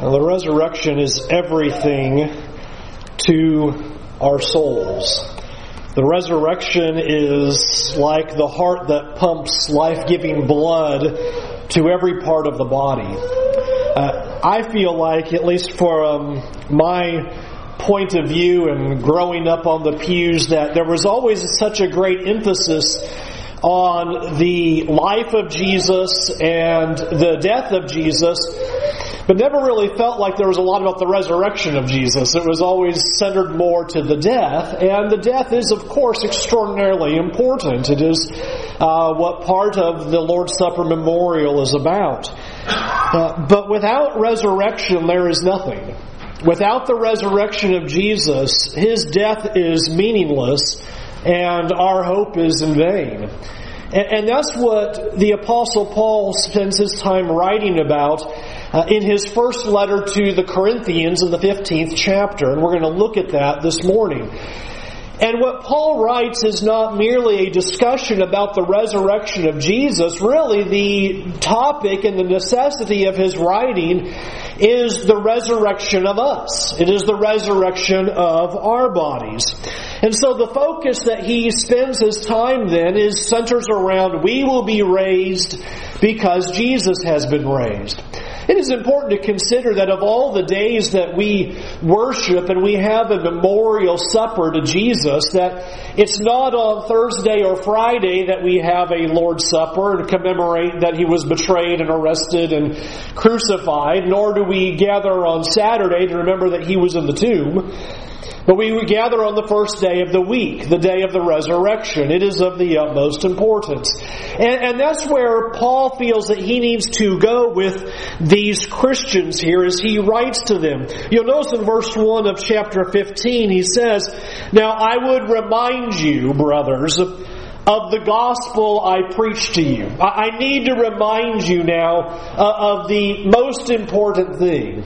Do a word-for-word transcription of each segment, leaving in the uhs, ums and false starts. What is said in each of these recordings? Now, the resurrection is everything to our souls. The resurrection is like the heart that pumps life-giving blood to every part of the body. Uh, I feel like, at least from um, my point of view and growing up on the pews, that there was always such a great emphasis on the life of Jesus and the death of Jesus, but never really felt like there was a lot about the resurrection of Jesus. It was always centered more to the death, and the death is, of course, extraordinarily important. It is uh, what part of the Lord's Supper memorial is about. Uh, but without resurrection, there is nothing. Without the resurrection of Jesus, His death is meaningless, and our hope is in vain. And that's what the Apostle Paul spends his time writing about in his first letter to the Corinthians in the fifteenth chapter. And we're going to look at that this morning. And what Paul writes is not merely a discussion about the resurrection of Jesus. Really, the topic and the necessity of his writing is the resurrection of us. It is the resurrection of our bodies. And so the focus that he spends his time then is centers around we will be raised because Jesus has been raised. It is important to consider that of all the days that we worship and we have a memorial supper to Jesus, that it's not on Thursday or Friday that we have a Lord's Supper to commemorate that He was betrayed and arrested and crucified, nor do we gather on Saturday to remember that He was in the tomb. But we would gather on the first day of the week, the day of the resurrection. It is of the utmost importance. And, and that's where Paul feels that he needs to go with these Christians here as he writes to them. You'll notice in verse one of chapter fifteen, he says, "Now I would remind you, brothers, of Of the gospel I preach to you." I need to remind you now uh, of the most important thing.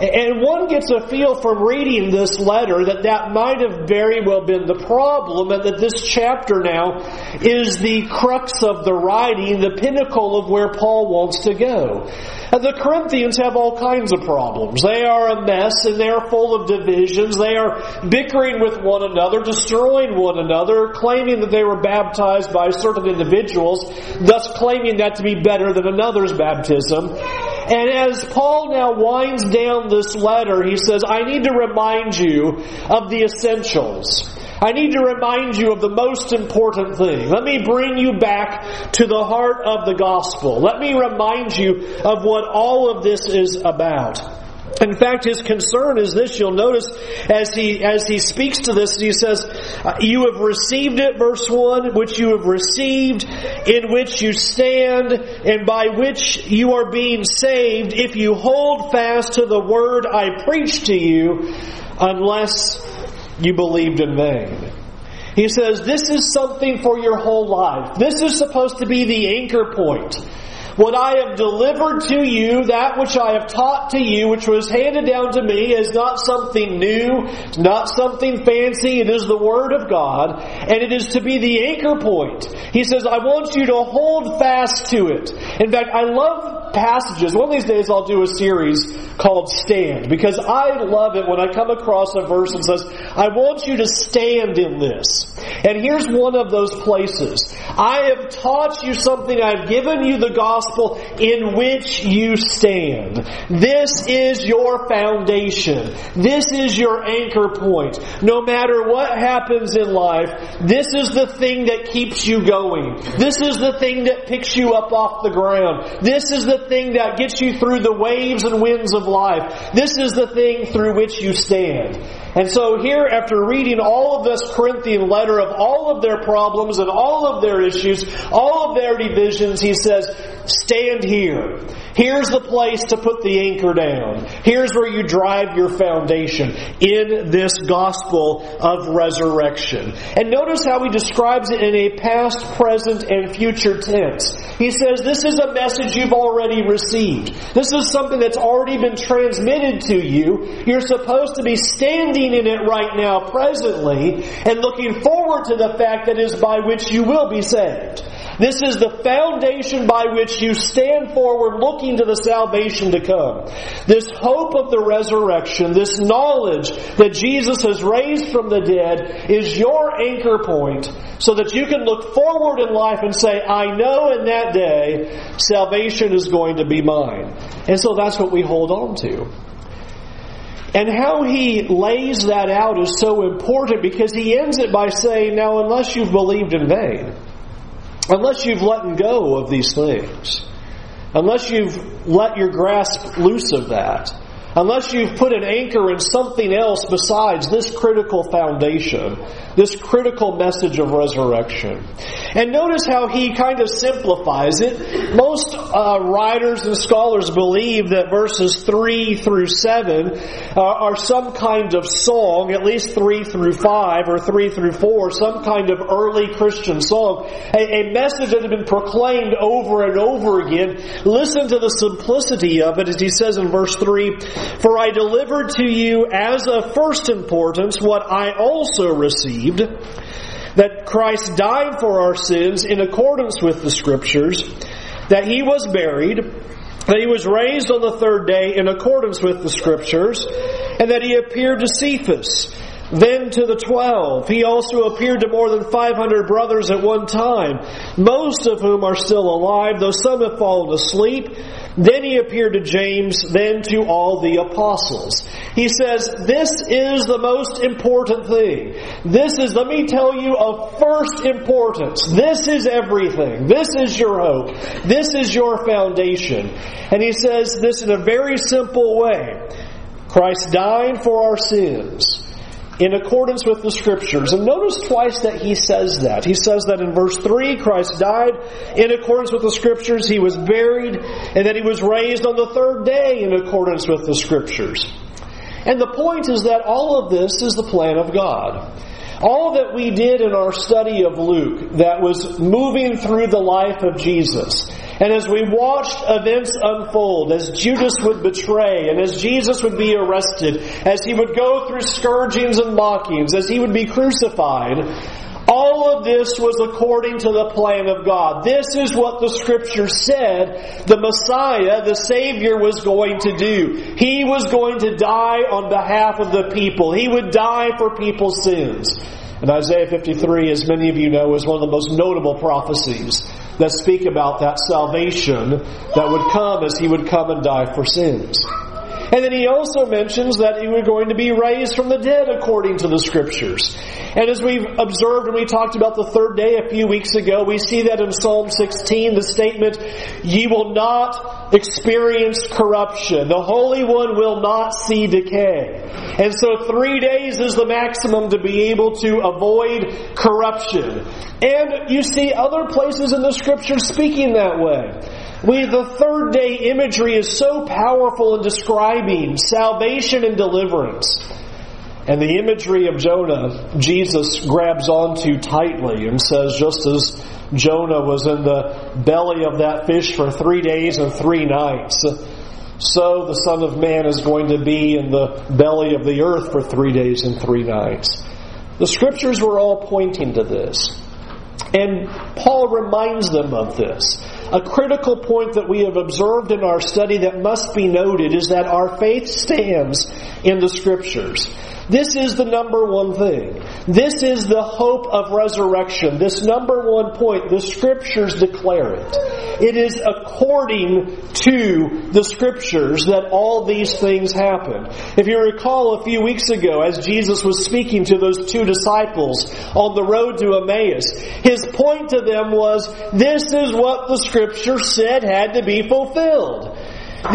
And one gets a feel from reading this letter that that might have very well been the problem, and that this chapter now is the crux of the writing, the pinnacle of where Paul wants to go. And the Corinthians have all kinds of problems. They are a mess, and they are full of divisions. They are bickering with one another, destroying one another, claiming that they were baptized by certain individuals, thus claiming that to be better than another's baptism. And as Paul now winds down this letter, he says, I need to remind you of the essentials. I need to remind you of the most important thing. Let me bring you back to the heart of the gospel. Let me remind you of what all of this is about. In fact, his concern is this. You'll notice as he as he speaks to this, he says, you have received it, verse one, which you have received, in which you stand, and by which you are being saved, if you hold fast to the word I preached to you, unless you believed in vain. He says, this is something for your whole life. This is supposed to be the anchor point. What I have delivered to you, that which I have taught to you, which was handed down to me, is not something new, it's not something fancy, it is the Word of God, and it is to be the anchor point. He says, I want you to hold fast to it. In fact, I love passages. One of these days I'll do a series called Stand, because I love it when I come across a verse and says, I want you to stand in this. And here's one of those places. I have taught you something, I have given you the gospel, in which you stand. This is your foundation. This is your anchor point. No matter what happens in life, this is the thing that keeps you going. This is the thing that picks you up off the ground. This is the thing that gets you through the waves and winds of life. This is the thing through which you stand. And so here, after reading all of this Corinthian letter of all of their problems and all of their issues, all of their divisions, he says, stand here. Here's the place to put the anchor down. Here's where you drive your foundation in this gospel of resurrection. And notice how he describes it in a past, present, and future tense. He says, this is a message you've already received. This is something that's already been transmitted to you. You're supposed to be standing in it right now, presently, and looking forward to the fact that it is by which you will be saved. This is the foundation by which you stand forward looking to the salvation to come. This hope of the resurrection, this knowledge that Jesus has raised from the dead is your anchor point so that you can look forward in life and say, I know in that day salvation is going to be mine. And so that's what we hold on to. And how he lays that out is so important because he ends it by saying, now unless you've believed in vain, unless you've let go of these things, unless you've let your grasp loose of that, unless you've put an anchor in something else besides this critical foundation, this critical message of resurrection. And notice how he kind of simplifies it. Most uh, writers and scholars believe that verses three through seven uh, are some kind of song, at least three through five or three through four, some kind of early Christian song, a, a message that had been proclaimed over and over again. Listen to the simplicity of it as he says in verse three, for I delivered to you as of first importance what I also received, that Christ died for our sins in accordance with the Scriptures, that He was buried, that He was raised on the third day in accordance with the Scriptures, and that He appeared to Cephas, then to the twelve. He also appeared to more than five hundred brothers at one time, most of whom are still alive, though some have fallen asleep. Then he appeared to James, then to all the apostles. He says, this is the most important thing. This is, let me tell you, of first importance. This is everything. This is your hope. This is your foundation. And he says this in a very simple way. Christ died for our sins in accordance with the Scriptures. And notice twice that he says that. He says that in verse three, Christ died in accordance with the Scriptures, He was buried, and that He was raised on the third day in accordance with the Scriptures. And the point is that all of this is the plan of God. All that we did in our study of Luke that was moving through the life of Jesus, and as we watched events unfold, as Judas would betray, and as Jesus would be arrested, as he would go through scourgings and mockings, as he would be crucified, all of this was according to the plan of God. This is what the Scripture said the Messiah, the Savior, was going to do. He was going to die on behalf of the people. He would die for people's sins. And Isaiah fifty-three, as many of you know, is one of the most notable prophecies that speak about that salvation that would come as He would come and die for sins. And then he also mentions that he was going to be raised from the dead according to the Scriptures. And as we've observed and we talked about the third day a few weeks ago, we see that in Psalm sixteen, the statement, ye will not experience corruption. The Holy One will not see decay. And so three days is the maximum to be able to avoid corruption. And you see other places in the Scriptures speaking that way. We, the third day imagery is so powerful in describing salvation and deliverance. And the imagery of Jonah, Jesus grabs onto tightly and says, just as Jonah was in the belly of that fish for three days and three nights, so the Son of Man is going to be in the belly of the earth for three days and three nights. The Scriptures were all pointing to this. And Paul reminds them of this. A critical point that we have observed in our study that must be noted is that our faith stands in the Scriptures. This is the number one thing. This is the hope of resurrection. This number one point, the Scriptures declare it. It is according to the Scriptures that all these things happen. If you recall a few weeks ago, as Jesus was speaking to those two disciples on the road to Emmaus, His point to them was, this is what the Scripture said had to be fulfilled.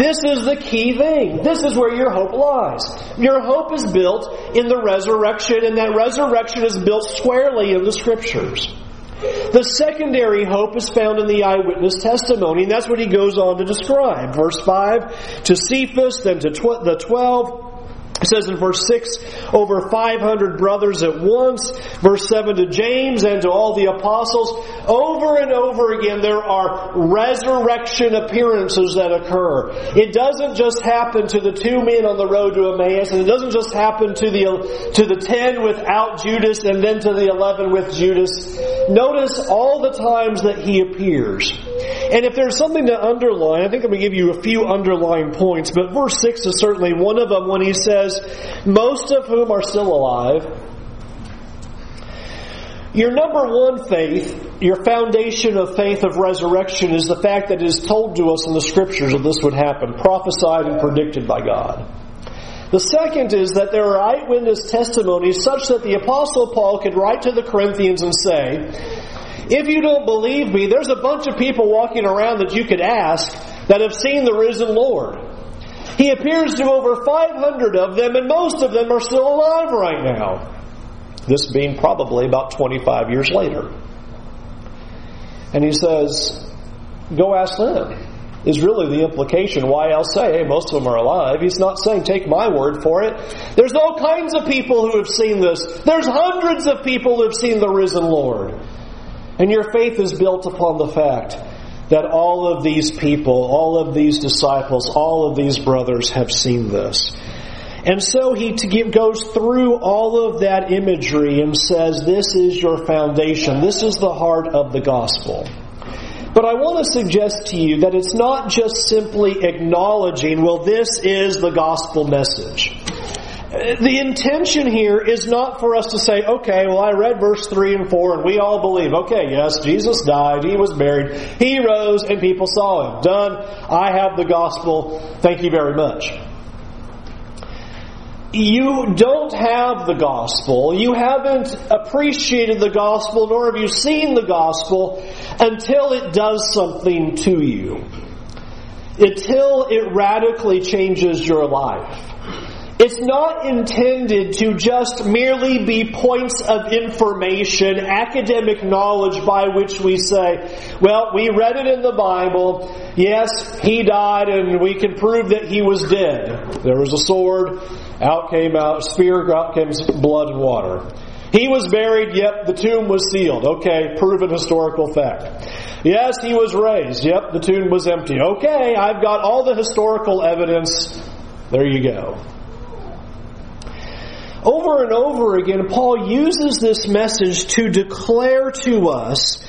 This is the key thing. This is where your hope lies. Your hope is built in the resurrection, and that resurrection is built squarely in the Scriptures. The secondary hope is found in the eyewitness testimony, and that's what he goes on to describe. Verse five, to Cephas, then to tw- the twelve, It says in verse six, over five hundred brothers at once. Verse seven, to James and to all the apostles. Over and over again, there are resurrection appearances that occur. It doesn't just happen to the two men on the road to Emmaus, and it doesn't just happen to the to the ten without Judas, and then to the eleven with Judas. Notice all the times that he appears. And if there's something to underline, I think I'm going to give you a few underlying points, but verse six is certainly one of them when he says, most of whom are still alive. Your number one faith, your foundation of faith of resurrection is the fact that it is told to us in the Scriptures that this would happen, prophesied and predicted by God. The second is that there are eyewitness testimonies such that the Apostle Paul could write to the Corinthians and say, if you don't believe me, there's a bunch of people walking around that you could ask that have seen the risen Lord. He appears to over five hundred of them, and most of them are still alive right now. This being probably about twenty-five years later. And he says, go ask them, is really the implication. Why else say, hey, most of them are alive? He's not saying, take my word for it. There's all kinds of people who have seen this. There's hundreds of people who have seen the risen Lord. And your faith is built upon the fact that all of these people, all of these disciples, all of these brothers have seen this. And so he goes through all of that imagery and says, this is your foundation. This is the heart of the gospel. But I want to suggest to you that it's not just simply acknowledging, well, this is the gospel message. The intention here is not for us to say, okay, well, I read verse three and four and we all believe, okay, yes, Jesus died, He was buried, He rose, and people saw Him. Done. I have the gospel. Thank you very much. You don't have the gospel. You haven't appreciated the gospel, nor have you seen the gospel until it does something to you. Until it radically changes your life. It's not intended to just merely be points of information, academic knowledge by which we say, well, we read it in the Bible. Yes, He died and we can prove that He was dead. There was a sword, out came out, spear, out came blood and water. He was buried, yep, the tomb was sealed. Okay, proven historical fact. Yes, He was raised, yep, the tomb was empty. Okay, I've got all the historical evidence. There you go. Over and over again, Paul uses this message to declare to us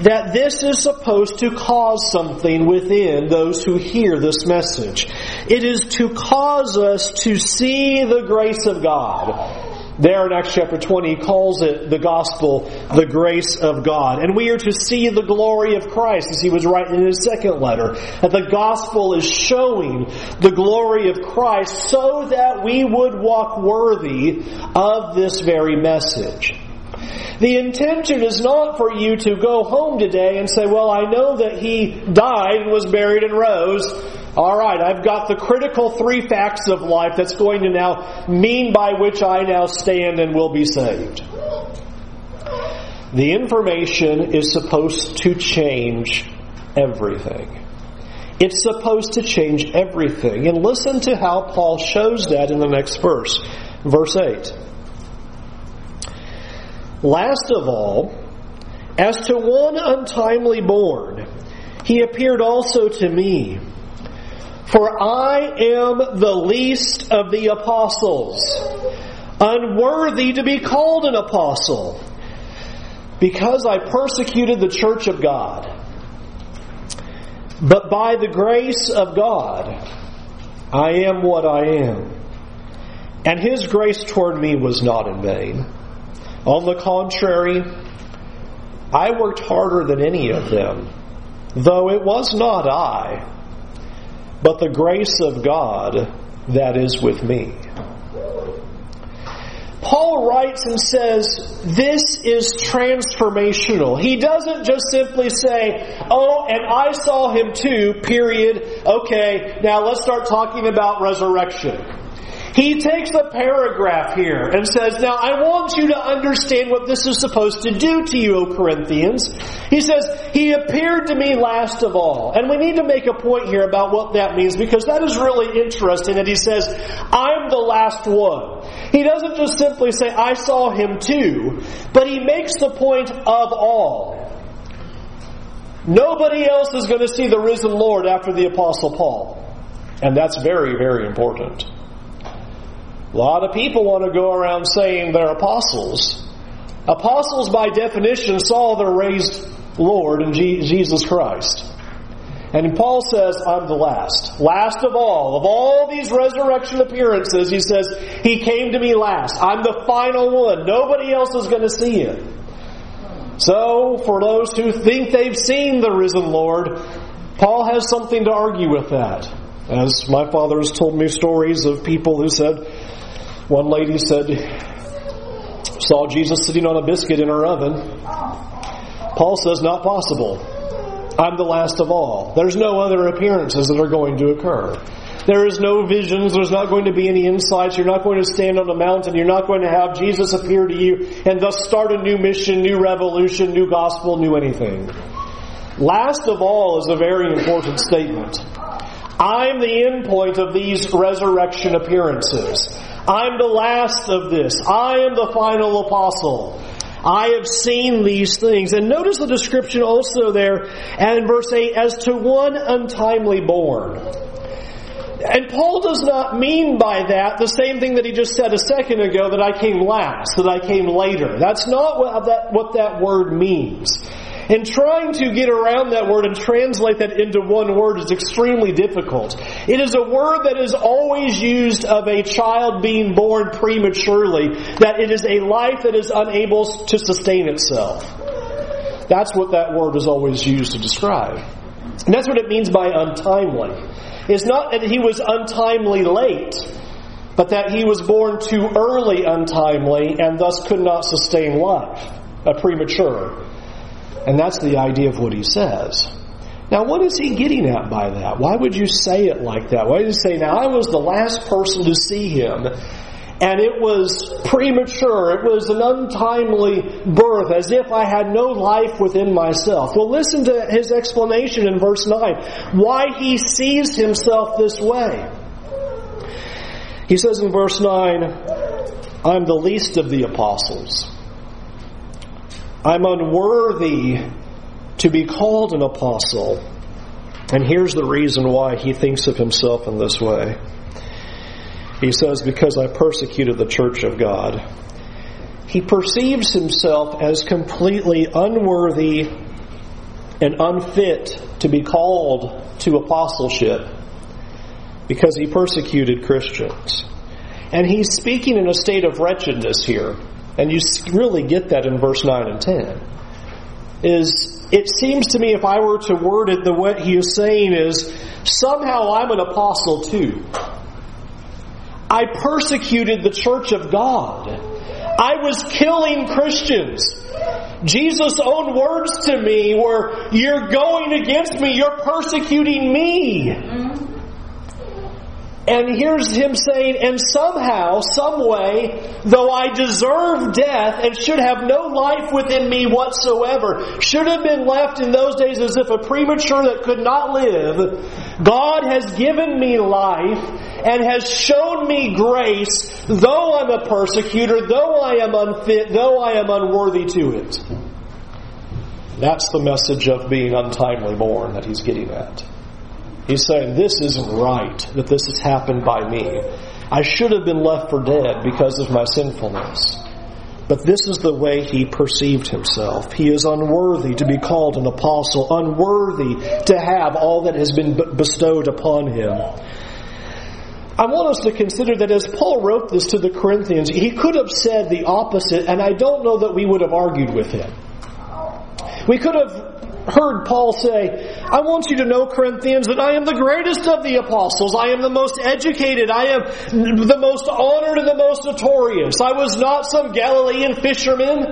that this is supposed to cause something within those who hear this message. It is to cause us to see the grace of God. There in Acts chapter twenty, he calls it the gospel, the grace of God. And we are to see the glory of Christ, as he was writing in his second letter, that the gospel is showing the glory of Christ so that we would walk worthy of this very message. The intention is not for you to go home today and say, well, I know that he died and was buried and rose. All right, I've got the critical three facts of life that's going to now mean by which I now stand and will be saved. The information is supposed to change everything. It's supposed to change everything. And listen to how Paul shows that in the next verse. Verse eight. Last of all, as to one untimely born, he appeared also to me. For I am the least of the apostles, unworthy to be called an apostle, because I persecuted the church of God. But by the grace of God, I am what I am. And His grace toward me was not in vain. On the contrary, I worked harder than any of them, though it was not I, but the grace of God that is with me. Paul writes and says, this is transformational. He doesn't just simply say, oh, and I saw him too, period. Okay, now let's start talking about resurrection. He takes the paragraph here and says, now I want you to understand what this is supposed to do to you, O Corinthians. He says, he appeared to me last of all. And we need to make a point here about what that means, because that is really interesting that he says, I'm the last one. He doesn't just simply say, I saw him too, but he makes the point of all. Nobody else is going to see the risen Lord after the Apostle Paul. And that's very, very important. A lot of people want to go around saying they're apostles. Apostles, by definition, saw the raised Lord in Jesus Christ. And Paul says, I'm the last. Last of all. Of all these resurrection appearances, he says, he came to me last. I'm the final one. Nobody else is going to see him. So, for those who think they've seen the risen Lord, Paul has something to argue with that. As my father has told me stories of people who said, one lady said, saw Jesus sitting on a biscuit in her oven. Paul says, not possible. I'm the last of all. There's no other appearances that are going to occur. There is no visions. There's not going to be any insights. You're not going to stand on a mountain. You're not going to have Jesus appear to you and thus start a new mission, new revolution, new gospel, new anything. Last of all is a very important statement. I'm the end point of these resurrection appearances. I'm the last of this. I am the final apostle. I have seen these things. And notice the description also there in verse eight, as to one untimely born. And Paul does not mean by that the same thing that he just said a second ago, that I came last, that I came later. That's not what that, what that word means. And trying to get around that word and translate that into one word is extremely difficult. It is a word that is always used of a child being born prematurely, that it is a life that is unable to sustain itself. That's what that word is always used to describe. And that's what it means by untimely. It's not that he was untimely late, but that he was born too early untimely and thus could not sustain life, a premature. And that's the idea of what he says. Now, what is he getting at by that? Why would you say it like that? Why does he say, now I was the last person to see him, and it was premature, it was an untimely birth, as if I had no life within myself. Well, listen to his explanation in verse nine, why he sees himself this way. He says in verse nine, I'm the least of the apostles. I'm unworthy to be called an apostle. And here's the reason why he thinks of himself in this way. He says, because I persecuted the church of God. He perceives himself as completely unworthy and unfit to be called to apostleship because he persecuted Christians. And he's speaking in a state of wretchedness here. And you really get that in verse nine and ten. Is, it seems to me, if I were to word it, the what he is saying is, somehow I'm an apostle too. I persecuted the church of God. I was killing Christians. Jesus' own words to me were, you're going against me, you're persecuting me. And here's him saying, and somehow, some way, though I deserve death and should have no life within me whatsoever, should have been left in those days as if a premature that could not live, God has given me life and has shown me grace, though I'm a persecutor, though I am unfit, though I am unworthy to it. That's the message of being untimely born that he's getting at. He's saying, this isn't right, that this has happened by me. I should have been left for dead because of my sinfulness. But this is the way he perceived himself. He is unworthy to be called an apostle, unworthy to have all that has been bestowed upon him. I want us to consider that as Paul wrote this to the Corinthians, he could have said the opposite, and I don't know that we would have argued with him. We could have heard Paul say, I want you to know, Corinthians, that I am the greatest of the apostles. I am the most educated. I am the most honored and the most notorious. I was not some Galilean fisherman.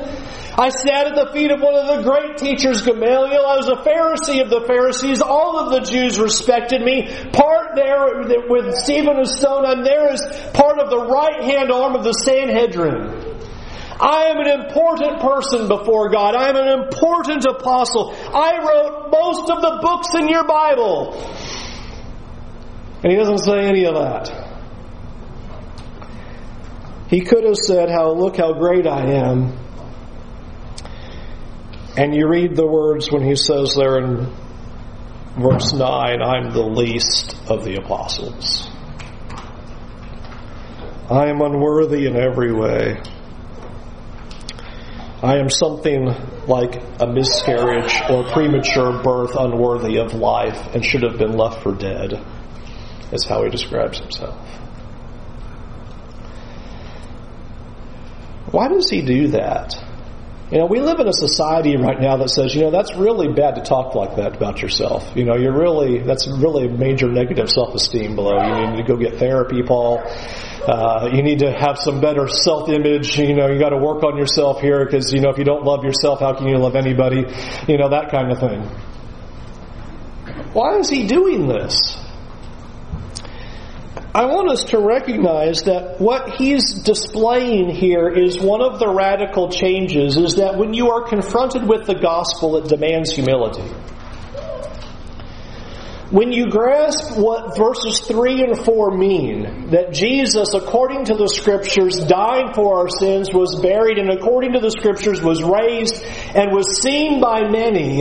I sat at the feet of one of the great teachers, Gamaliel. I was a Pharisee of the Pharisees. All of the Jews respected me. Part part there with Stephen was stoned on, there is part of the right hand arm of the Sanhedrin. I am an important person before God. I am an important apostle. I wrote most of the books in your Bible. And he doesn't say any of that. He could have said, "How look how great I am." And you read the words when he says there in verse nine, "I'm the least of the apostles. I am unworthy in every way. I am something like a miscarriage or premature birth, unworthy of life, and should have been left for dead," is how he describes himself. Why does he do that? You know, we live in a society right now that says, you know, that's really bad to talk like that about yourself. You know, you're really, that's really major negative self-esteem below. You need to go get therapy, Paul. Uh, you need to have some better self-image. You know, you got to work on yourself here because, you know, if you don't love yourself, how can you love anybody? You know, that kind of thing. Why is he doing this? I want us to recognize that what he's displaying here is one of the radical changes, is that when you are confronted with the gospel, it demands humility. When you grasp what verses three and four mean, that Jesus, according to the Scriptures, died for our sins, was buried, and according to the Scriptures was raised, and was seen by many.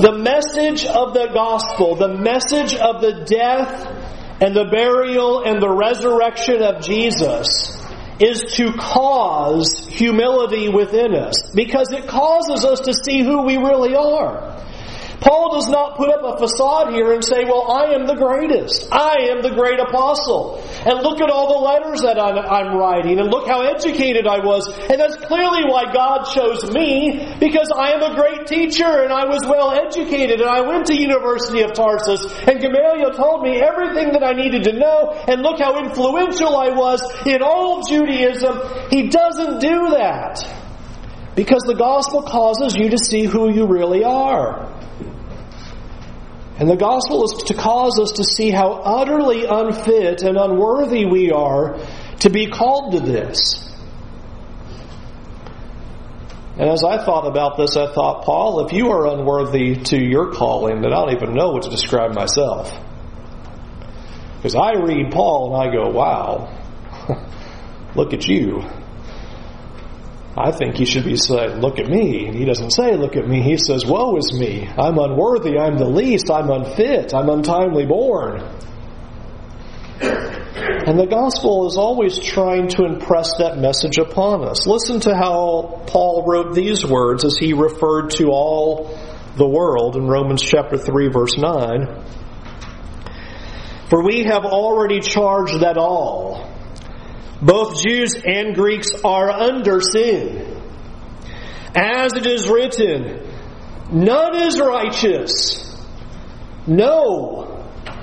The message of the gospel, the message of the death and the burial and the resurrection of Jesus is to cause humility within us, because it causes us to see who we really are. Paul does not put up a facade here and say, well, I am the greatest. I am the great apostle. And look at all the letters that I'm, I'm writing. And look how educated I was. And that's clearly why God chose me. Because I am a great teacher and I was well educated. And I went to University of Tarsus. And Gamaliel told me everything that I needed to know. And look how influential I was in all Judaism. He doesn't do that. Because the gospel causes you to see who you really are. And the gospel is to cause us to see how utterly unfit and unworthy we are to be called to this. And as I thought about this, I thought, Paul, if you are unworthy to your calling, then I don't even know what to describe myself. Because I read Paul and I go, wow, look at you. I think he should be saying, look at me. And he doesn't say, look at me. He says, woe is me. I'm unworthy. I'm the least. I'm unfit. I'm untimely born. And the gospel is always trying to impress that message upon us. Listen to how Paul wrote these words as he referred to all the world in Romans chapter three, verse nine. For we have already charged that all, both Jews and Greeks, are under sin. As it is written, none is righteous. No,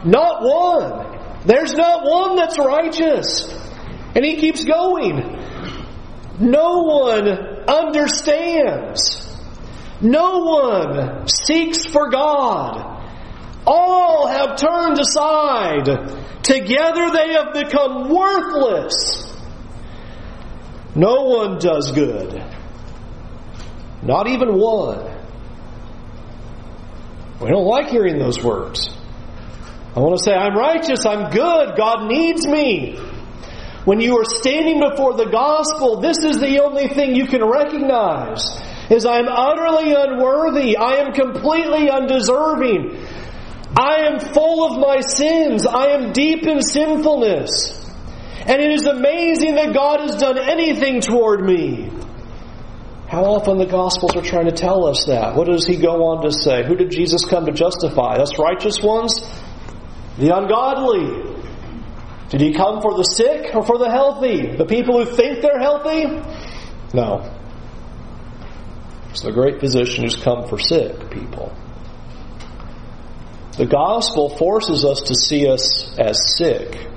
not one. There's not one that's righteous. And he keeps going. No one understands. No one seeks for God. All have turned aside. Together they have become worthless. No one does good. Not even one. We don't like hearing those words. I want to say, I'm righteous, I'm good, God needs me. When you are standing before the gospel, this is the only thing you can recognize, is I am utterly unworthy. I am completely undeserving. I am full of my sins. I am deep in sinfulness. And it is amazing that God has done anything toward me. How often the Gospels are trying to tell us that. What does he go on to say? Who did Jesus come to justify? Us righteous ones? The ungodly. Did he come for the sick or for the healthy? The people who think they're healthy? No. It's the great physician who's come for sick people. The gospel forces us to see us as sick,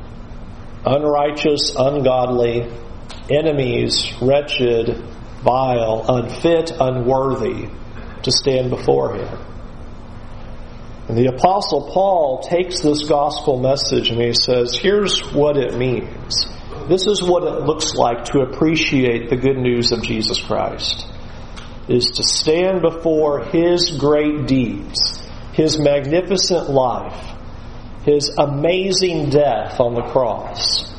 unrighteous, ungodly, enemies, wretched, vile, unfit, unworthy to stand before Him. And the Apostle Paul takes this gospel message and he says, here's what it means. This is what it looks like to appreciate the good news of Jesus Christ, is to stand before His great deeds, His magnificent life, His amazing death on the cross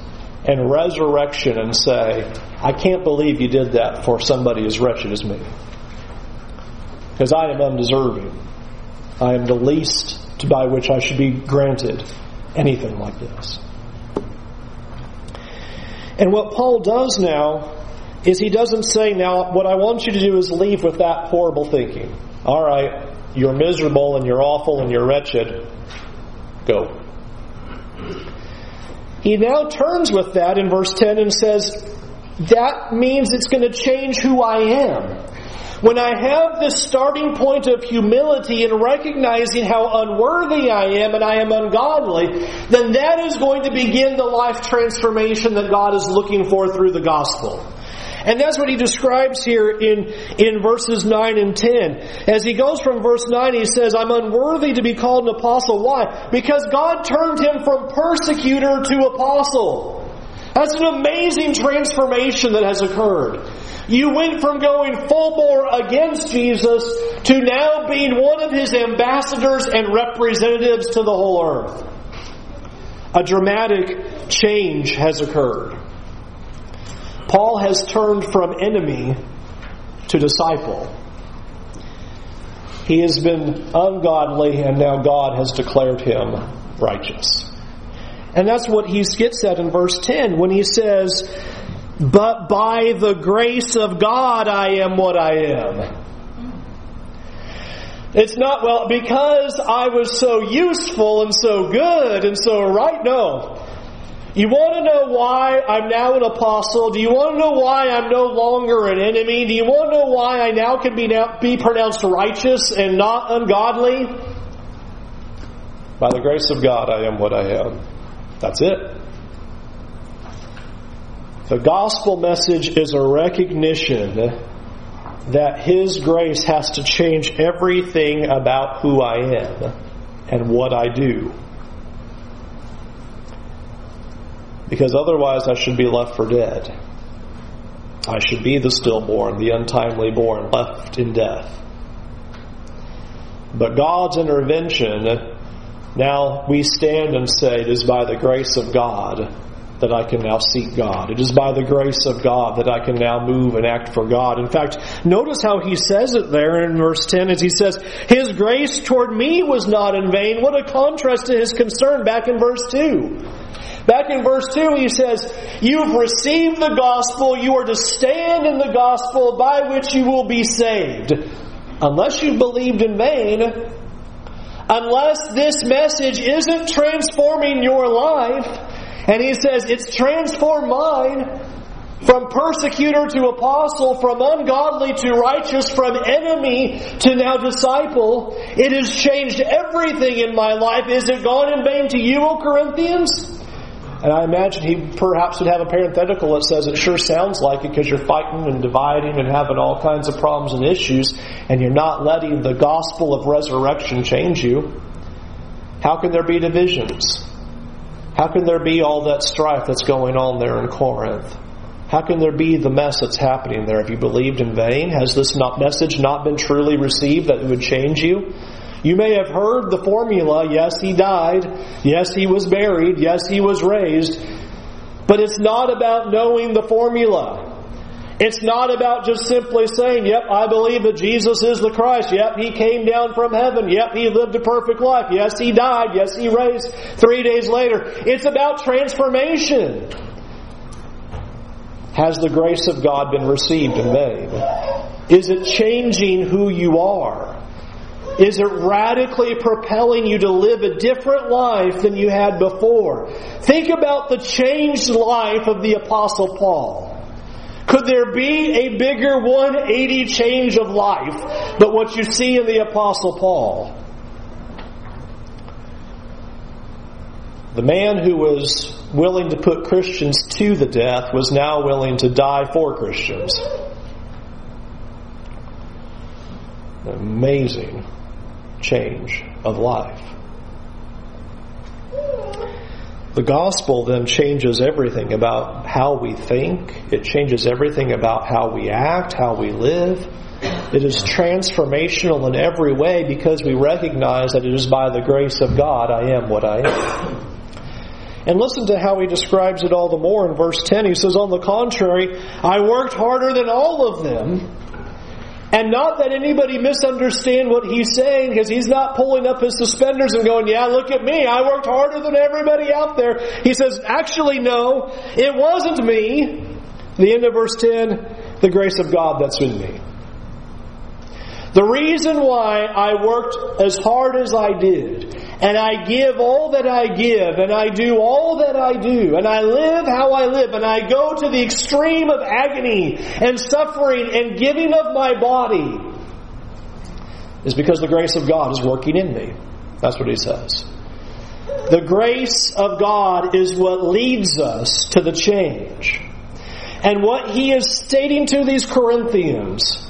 and resurrection, and say, I can't believe you did that for somebody as wretched as me, because I am undeserving. I am the least by which I should be granted anything like this. And what Paul does now is he doesn't say, now what I want you to do is leave with that horrible thinking. All right, you're miserable and you're awful and you're wretched. Go. He now turns with that in verse ten and says, that means it's going to change who I am. When I have this starting point of humility and recognizing how unworthy I am and I am ungodly, then that is going to begin the life transformation that God is looking for through the gospel. And that's what he describes here in, in verses nine and ten. As he goes from verse nine, he says, I'm unworthy to be called an apostle. Why? Because God turned him from persecutor to apostle. That's an amazing transformation that has occurred. You went from going full bore against Jesus to now being one of His ambassadors and representatives to the whole earth. A dramatic change has occurred. Paul has turned from enemy to disciple. He has been ungodly, and now God has declared him righteous. And that's what he gets at in verse ten when he says, but by the grace of God I am what I am. It's not, well, because I was so useful and so good and so right. No. You want to know why I'm now an apostle? Do you want to know why I'm no longer an enemy? Do you want to know why I now can be now, be pronounced righteous and not ungodly? By the grace of God I am what I am. That's it. The gospel message is a recognition that His grace has to change everything about who I am and what I do. Because otherwise I should be left for dead. I should be the stillborn, the untimely born, left in death. But God's intervention, now we stand and say, it is by the grace of God that I can now seek God. It is by the grace of God that I can now move and act for God. In fact, notice how he says it there in verse ten as he says, His grace toward me was not in vain. What a contrast to his concern back in verse two. Back in verse two he says, you've received the gospel, you are to stand in the gospel by which you will be saved. Unless you believed in vain, unless this message isn't transforming your life. And he says, it's transformed mine from persecutor to apostle, from ungodly to righteous, from enemy to now disciple. It has changed everything in my life. Is it gone in vain to you, O Corinthians? And I imagine he perhaps would have a parenthetical that says, it sure sounds like it because you're fighting and dividing and having all kinds of problems and issues, and you're not letting the gospel of resurrection change you. How can there be divisions? How can there be all that strife that's going on there in Corinth? How can there be the mess that's happening there? Have you believed in vain? Has this not message not been truly received that it would change you? You may have heard the formula, yes, He died, yes, He was buried, yes, He was raised, but it's not about knowing the formula. It's not about just simply saying, yep, I believe that Jesus is the Christ. Yep, He came down from heaven. Yep, He lived a perfect life. Yes, He died. Yes, He raised three days later. It's about transformation. Has the grace of God been received in vain? Is it changing who you are? Is it radically propelling you to live a different life than you had before? Think about the changed life of the Apostle Paul. Could there be a bigger one eighty change of life than what you see in the Apostle Paul? The man who was willing to put Christians to the death was now willing to die for Christians. Amazing change of life. The gospel then changes everything about how we think. It changes everything about how we act, how we live. It is transformational in every way because we recognize that it is by the grace of God I am what I am. And listen to how he describes it all the more in verse ten. He says, "On the contrary, I worked harder than all of them." And not that anybody misunderstand what he's saying, because he's not pulling up his suspenders and going, "Yeah, look at me. I worked harder than everybody out there." He says, actually, no, it wasn't me. The end of verse ten, the grace of God that's in me. The reason why I worked as hard as I did, and I give all that I give, and I do all that I do, and I live how I live, and I go to the extreme of agony and suffering and giving of my body, is because the grace of God is working in me. That's what he says. The grace of God is what leads us to the change. And what he is stating to these Corinthians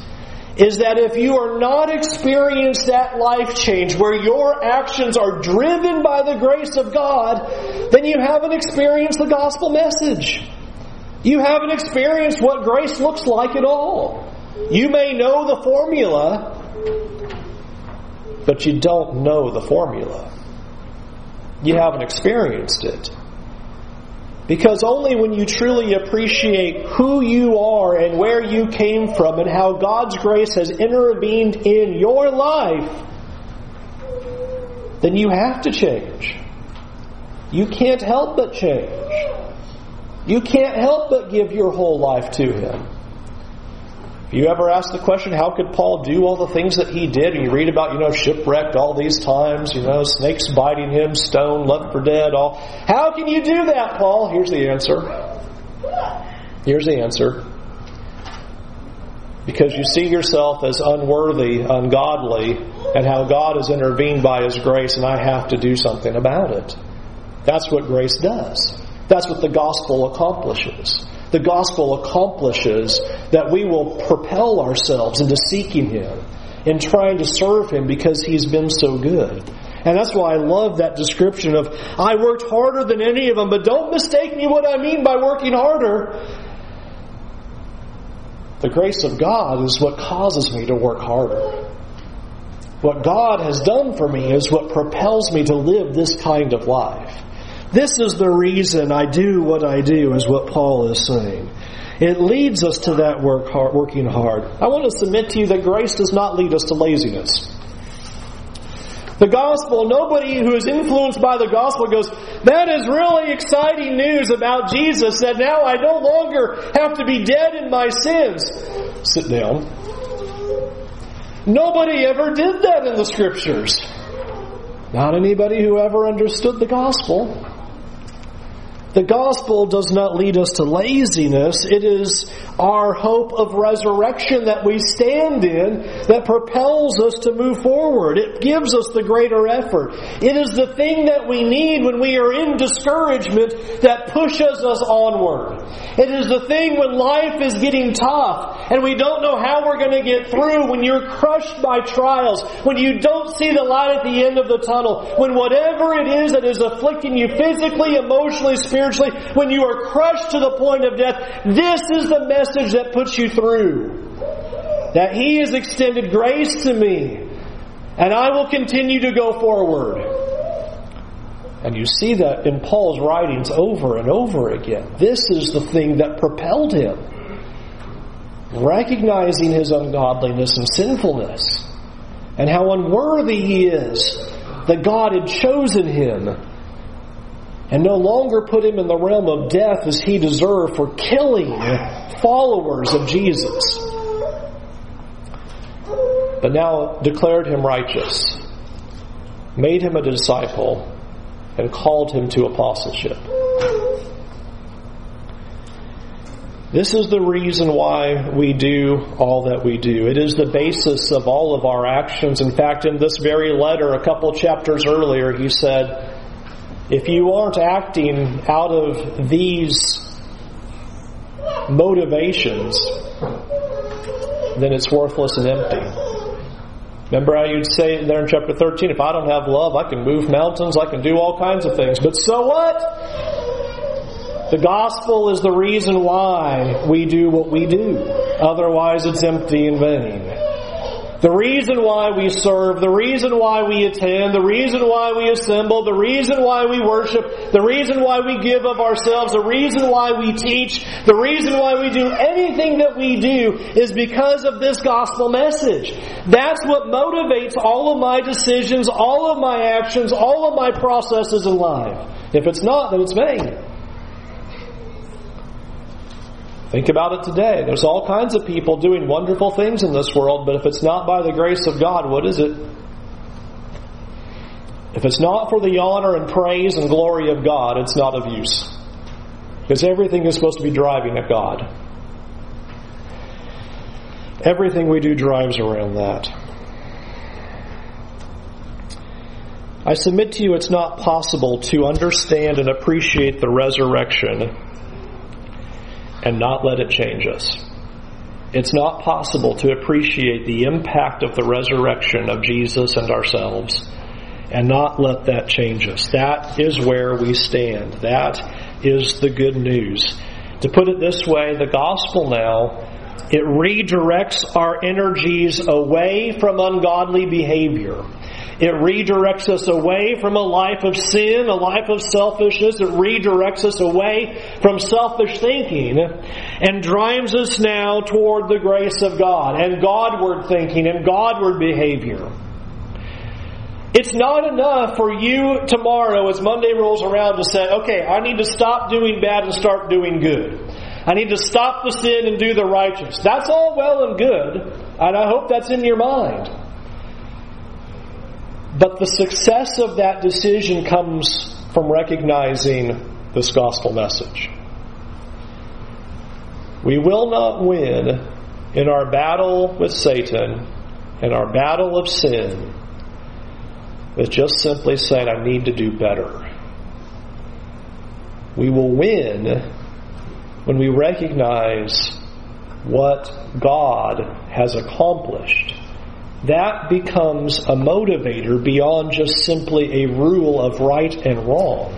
is that if you are not experiencing that life change where your actions are driven by the grace of God, then you haven't experienced the gospel message. You haven't experienced what grace looks like at all. You may know the formula, but you don't know the formula. You haven't experienced it. Because only when you truly appreciate who you are and where you came from and how God's grace has intervened in your life, then you have to change. You can't help but change. You can't help but give your whole life to Him. If you ever ask the question, how could Paul do all the things that he did? And you read about, you know, shipwrecked all these times, you know, snakes biting him, stone, left for dead, all. How can you do that, Paul? Here's the answer. Here's the answer. Because you see yourself as unworthy, ungodly, and how God has intervened by His grace, and I have to do something about it. That's what grace does. That's what the gospel accomplishes. The gospel accomplishes that we will propel ourselves into seeking Him and trying to serve Him because He's been so good. And that's why I love that description of, I worked harder than any of them, but don't mistake me what I mean by working harder. The grace of God is what causes me to work harder. What God has done for me is what propels me to live this kind of life. This is the reason I do what I do, is what Paul is saying. It leads us to that work hard, working hard. I want to submit to you that grace does not lead us to laziness. The gospel, nobody who is influenced by the gospel goes, that is really exciting news about Jesus, that now I no longer have to be dead in my sins. Sit down. Nobody ever did that in the Scriptures. Not anybody who ever understood the gospel. The gospel does not lead us to laziness. It is our hope of resurrection that we stand in that propels us to move forward. It gives us the greater effort. It is the thing that we need when we are in discouragement that pushes us onward. It is the thing when life is getting tough and we don't know how we're going to get through, when you're crushed by trials, when you don't see the light at the end of the tunnel, when whatever it is that is afflicting you physically, emotionally, spiritually, when you are crushed to the point of death, this is the message that puts you through. That He has extended grace to me, and I will continue to go forward. And you see that in Paul's writings over and over again. This is the thing that propelled him. Recognizing his ungodliness and sinfulness, and how unworthy he is, that God had chosen him and no longer put him in the realm of death as he deserved for killing followers of Jesus. But now declared him righteous, made him a disciple, and called him to apostleship. This is the reason why we do all that we do. It is the basis of all of our actions. In fact, in this very letter, a couple chapters earlier, he said, if you aren't acting out of these motivations, then it's worthless and empty. Remember how you'd say there in chapter thirteen, if I don't have love, I can move mountains, I can do all kinds of things. But so what? The gospel is the reason why we do what we do. Otherwise, it's empty and vain. The reason why we serve, the reason why we attend, the reason why we assemble, the reason why we worship, the reason why we give of ourselves, the reason why we teach, the reason why we do anything that we do is because of this gospel message. That's what motivates all of my decisions, all of my actions, all of my processes in life. If it's not, then it's vain. Think about it today. There's all kinds of people doing wonderful things in this world, but if it's not by the grace of God, what is it? If it's not for the honor and praise and glory of God, it's not of use. Because everything is supposed to be driving at God. Everything we do drives around that. I submit to you it's not possible to understand and appreciate the resurrection and not let it change us. It's not possible to appreciate the impact of the resurrection of Jesus and ourselves and not let that change us. That is where we stand. That is the good news. To put it this way, the gospel now, it redirects our energies away from ungodly behavior. It redirects us away from a life of sin, a life of selfishness. It redirects us away from selfish thinking and drives us now toward the grace of God and Godward thinking and Godward behavior. It's not enough for you tomorrow as Monday rolls around to say, okay, I need to stop doing bad and start doing good. I need to stop the sin and do the righteous. That's all well and good, and I hope that's in your mind. But the success of that decision comes from recognizing this gospel message. We will not win in our battle with Satan, in our battle of sin, with just simply saying, I need to do better. We will win when we recognize what God has accomplished. That becomes a motivator beyond just simply a rule of right and wrong.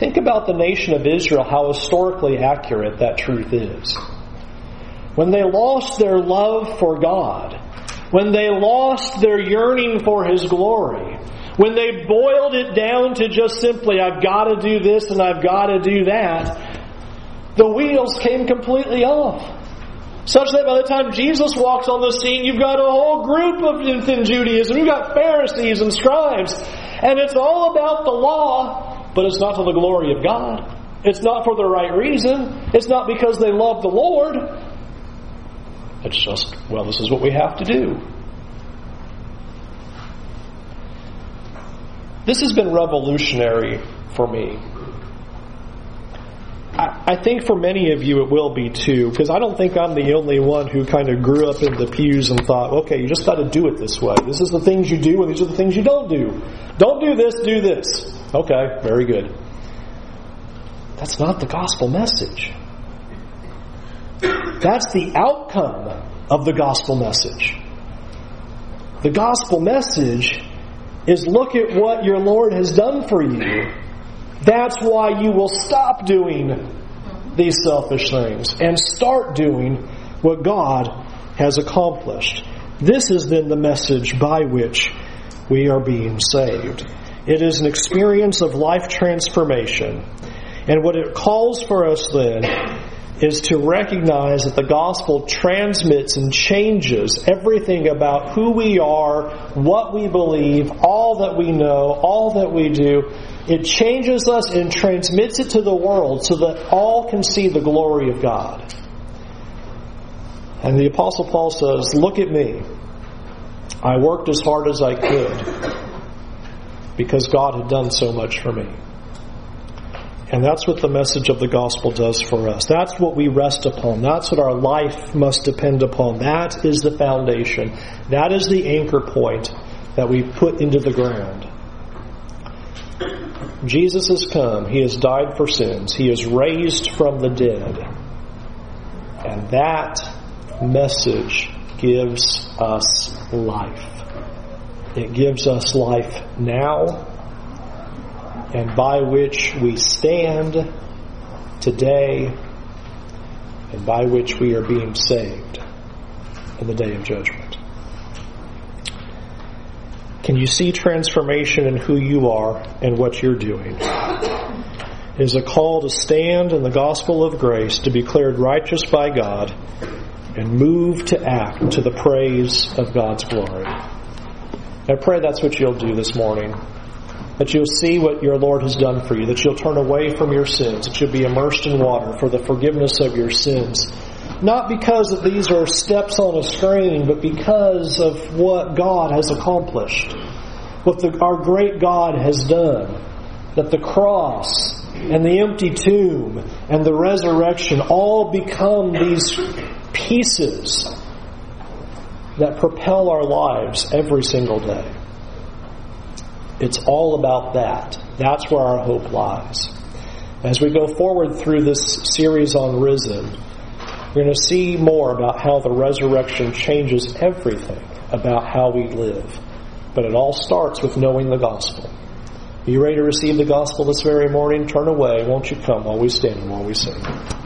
Think about the nation of Israel, how historically accurate that truth is. When they lost their love for God, when they lost their yearning for His glory, when they boiled it down to just simply, I've got to do this and I've got to do that, the wheels came completely off. Such that by the time Jesus walks on the scene, you've got a whole group of in Judaism. You've got Pharisees and scribes. And it's all about the law, but it's not for the glory of God. It's not for the right reason. It's not because they love the Lord. It's just, well, this is what we have to do. This has been revolutionary for me. I think for many of you it will be too, because I don't think I'm the only one who kind of grew up in the pews and thought, okay, you just got to do it this way. This is the things you do and these are the things you don't do. Don't do this, do this. Okay, very good. That's not the gospel message. That's the outcome of the gospel message. The gospel message is look at what your Lord has done for you. That's why you will stop doing these selfish things and start doing what God has accomplished. This is then the message by which we are being saved. It is an experience of life transformation. And what it calls for us then is to recognize that the gospel transmits and changes everything about who we are, what we believe, all that we know, all that we do. It changes us and transmits it to the world so that all can see the glory of God. And the Apostle Paul says, look at me. I worked as hard as I could because God had done so much for me. And that's what the message of the gospel does for us. That's what we rest upon. That's what our life must depend upon. That is the foundation. That is the anchor point that we put into the ground. Jesus has come. He has died for sins. He is raised from the dead. And that message gives us life. It gives us life now, and by which we stand today, and by which we are being saved in the day of judgment. Can you see transformation in who you are and what you're doing? It is a call to stand in the gospel of grace, to be declared righteous by God, and move to act to the praise of God's glory. I pray that's what you'll do this morning. That you'll see what your Lord has done for you. That you'll turn away from your sins. That you'll be immersed in water for the forgiveness of your sins. Not because that these are steps on a screen, but because of what God has accomplished. What the, our great God has done. That the cross and the empty tomb and the resurrection all become these pieces that propel our lives every single day. It's all about that. That's where our hope lies. As we go forward through this series on Risen, we're going to see more about how the resurrection changes everything about how we live. But it all starts with knowing the gospel. Are you ready to receive the gospel this very morning? Turn away. Won't you come while we stand and while we sing?